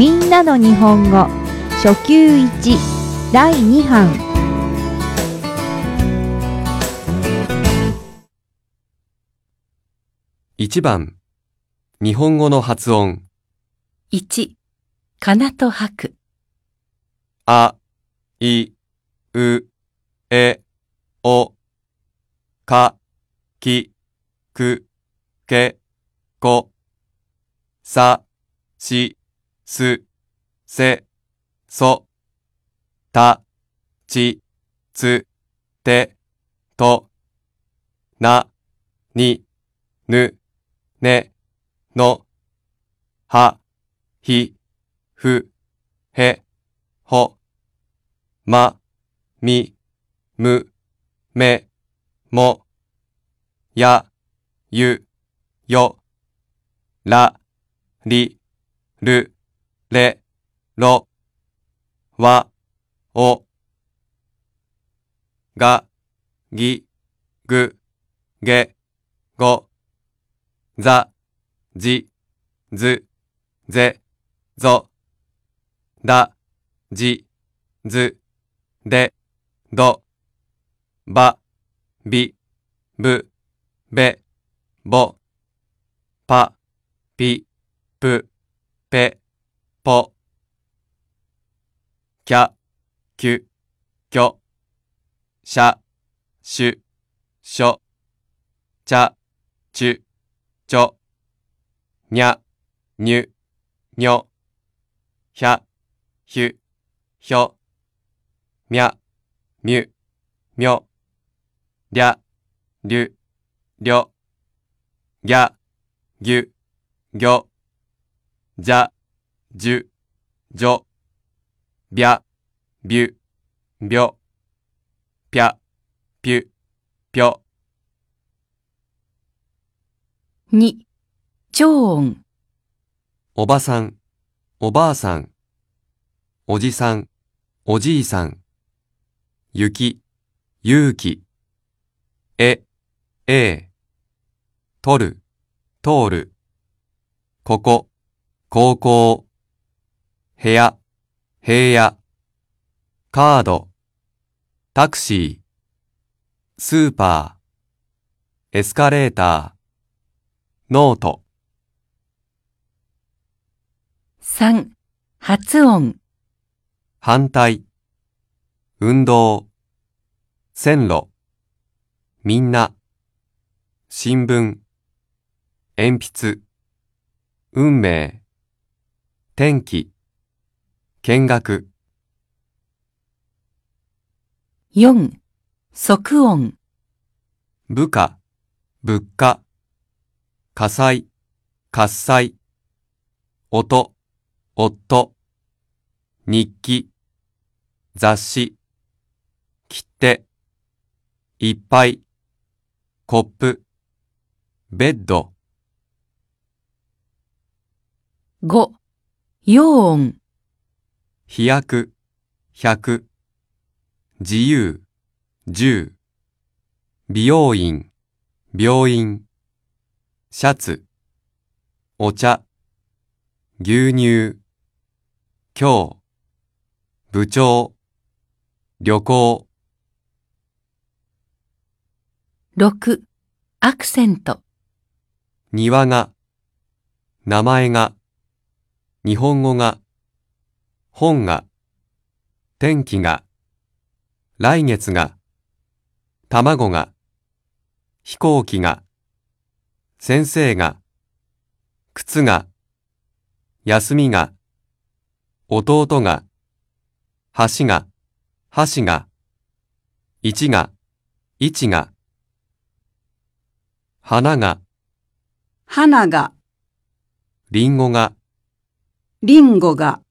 みんなの日本語初級1第2版。1番、日本語の発音。1、かなとはく。あ、い、う、え、お、か、き、く、け、こ、さ、し、す、せ、そ、た、ち、つ、て、と、な、に、ぬ、ね、の、は、ひ、ふ、へ、ほ、ま、み、む、め、も、や、ゆ、よ、ら、り、る、れ、ろ、わ、お、が、ぎ、ぐ、げ、ご、ざ、じ、ず、ぜ、ぞ、だ、じ、ず、で、ど、ば、び、ぶ、べ、ぼ、ぱ、ぴ、ぷ、ぺ、ぽ、きゃ、きゅ、きょ、しゃ、しゅ、しょ、ちゃ、ちゅ、ちょ、にゃ、にゅ、にょ、ひゃ、ひゅ、ひょ、みゃ、みゅ、みょ、りゃ、りゅ、りょ、ぎゃ、ぎゅ、ぎょ、じゃ、じゅ、じょ、びゃ、びゅ、びょ、ぴゃ、ぴゅ、ぴょ。2、長音。おばさん、おばあさん、おじさん、おじいさん、ゆき、ゆうき、え、ええ、とる、とおる、ここ、高校、部屋、平野、カード、タクシー、スーパー、エスカレーター、ノート。3、発音。反対、運動、線路、みんな、新聞、鉛筆、運命、天気、見学。4、即音。部下、物価、火災、喝采、音、夫、日記、雑誌、切手、いっぱい、コップ、ベッド。5、陽音。飛躍、百、自由、十、美容院、病院、シャツ、お茶、牛乳、今日、部長、旅行。6、アクセント。庭が、名前が、日本語が、本が、天気が、来月が、卵が、飛行機が、先生が、靴が、休みが、弟が、橋が、箸が、一が、位置が、花が、花が、リンゴが、リンゴが、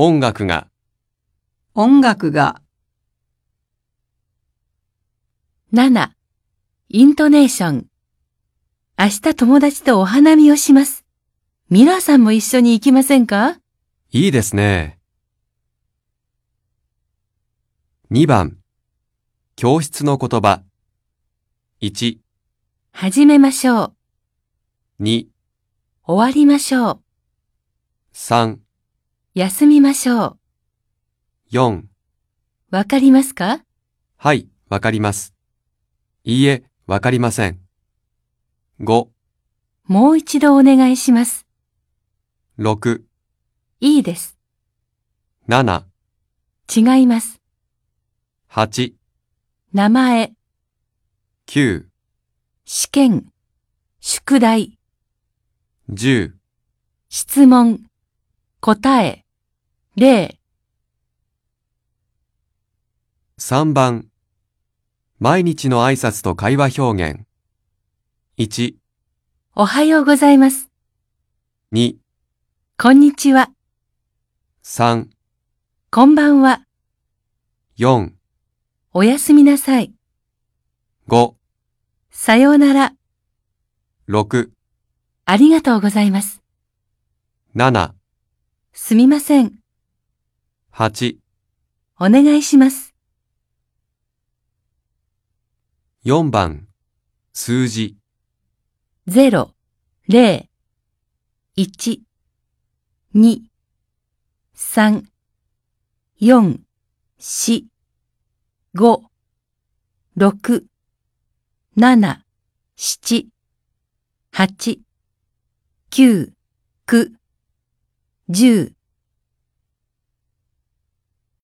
音楽が、音楽が。7、イントネーション。明日友達とお花見をします。ミラーさんも一緒に行きませんか？いいですね。2番、教室の言葉。1、始めましょう。2、終わりましょう。3、休みましょう。4、わかりますか？はい、わかります。いいえ、わかりません。5、もう一度お願いします。6、いいです。7、違います。8、名前。9、試験、宿題。10、質問、答え、例。3番、毎日の挨拶と会話表現。1、おはようございます。2、こんにちは。3、こんばんは。4、おやすみなさい。5、さようなら。6、ありがとうございます。7、すみません。8、お願いします。4番、数字。0、0、1、2、3、4、4、5、6、7、7、8、9、9、10、